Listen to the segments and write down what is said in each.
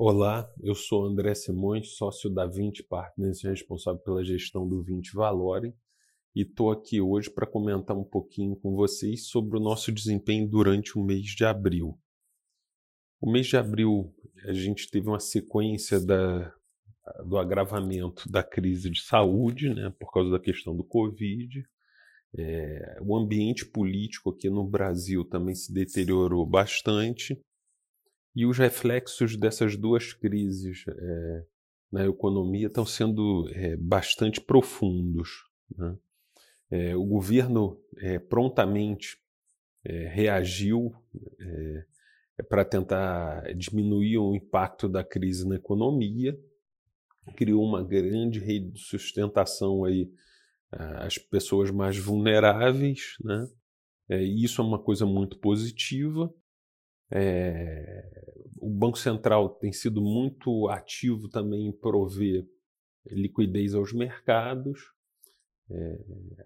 Olá, eu sou André Simões, sócio da Vinte Partners, responsável pela gestão do Vinte Valore, e estou aqui hoje para comentar um pouquinho com vocês sobre o nosso desempenho durante o mês de abril. O mês de abril a gente teve uma sequência do agravamento da crise de saúde, né, por causa da questão do Covid. O ambiente político aqui no Brasil também se deteriorou bastante. E os reflexos dessas duas crises na economia estão sendo bastante profundos, né? O governo prontamente reagiu para tentar diminuir o impacto da crise na economia, criou uma grande rede de sustentação aí às pessoas mais vulneráveis, né? E isso é uma coisa muito positiva. O Banco Central tem sido muito ativo também em prover liquidez aos mercados,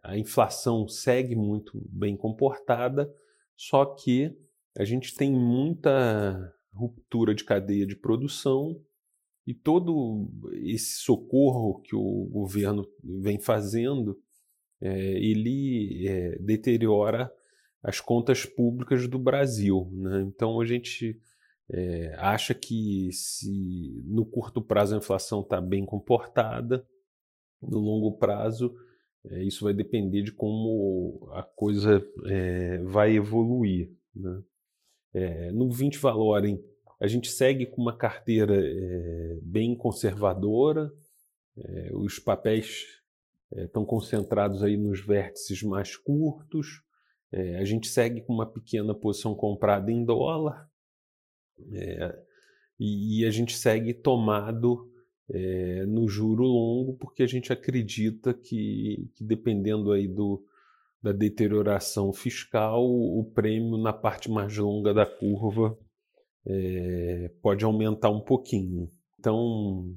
a inflação segue muito bem comportada, só que a gente tem muita ruptura de cadeia de produção e todo esse socorro que o governo vem fazendo, ele deteriora as contas públicas do Brasil, né? Então a gente acha que se no curto prazo a inflação está bem comportada, no longo prazo isso vai depender de como a coisa vai evoluir, né? No Vinte Valore a gente segue com uma carteira bem conservadora, os papéis estão concentrados aí nos vértices mais curtos. A gente segue com uma pequena posição comprada em dólar e a gente segue tomado no juro longo, porque a gente acredita que dependendo aí da deterioração fiscal, o prêmio na parte mais longa da curva pode aumentar um pouquinho. Então,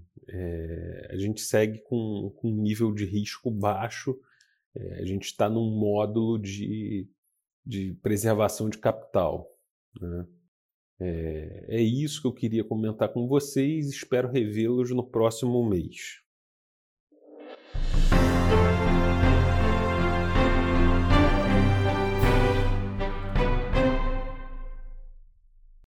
a gente segue com um nível de risco baixo, a gente está num módulo de preservação de capital, né? É isso que eu queria comentar com vocês. Espero revê-los no próximo mês.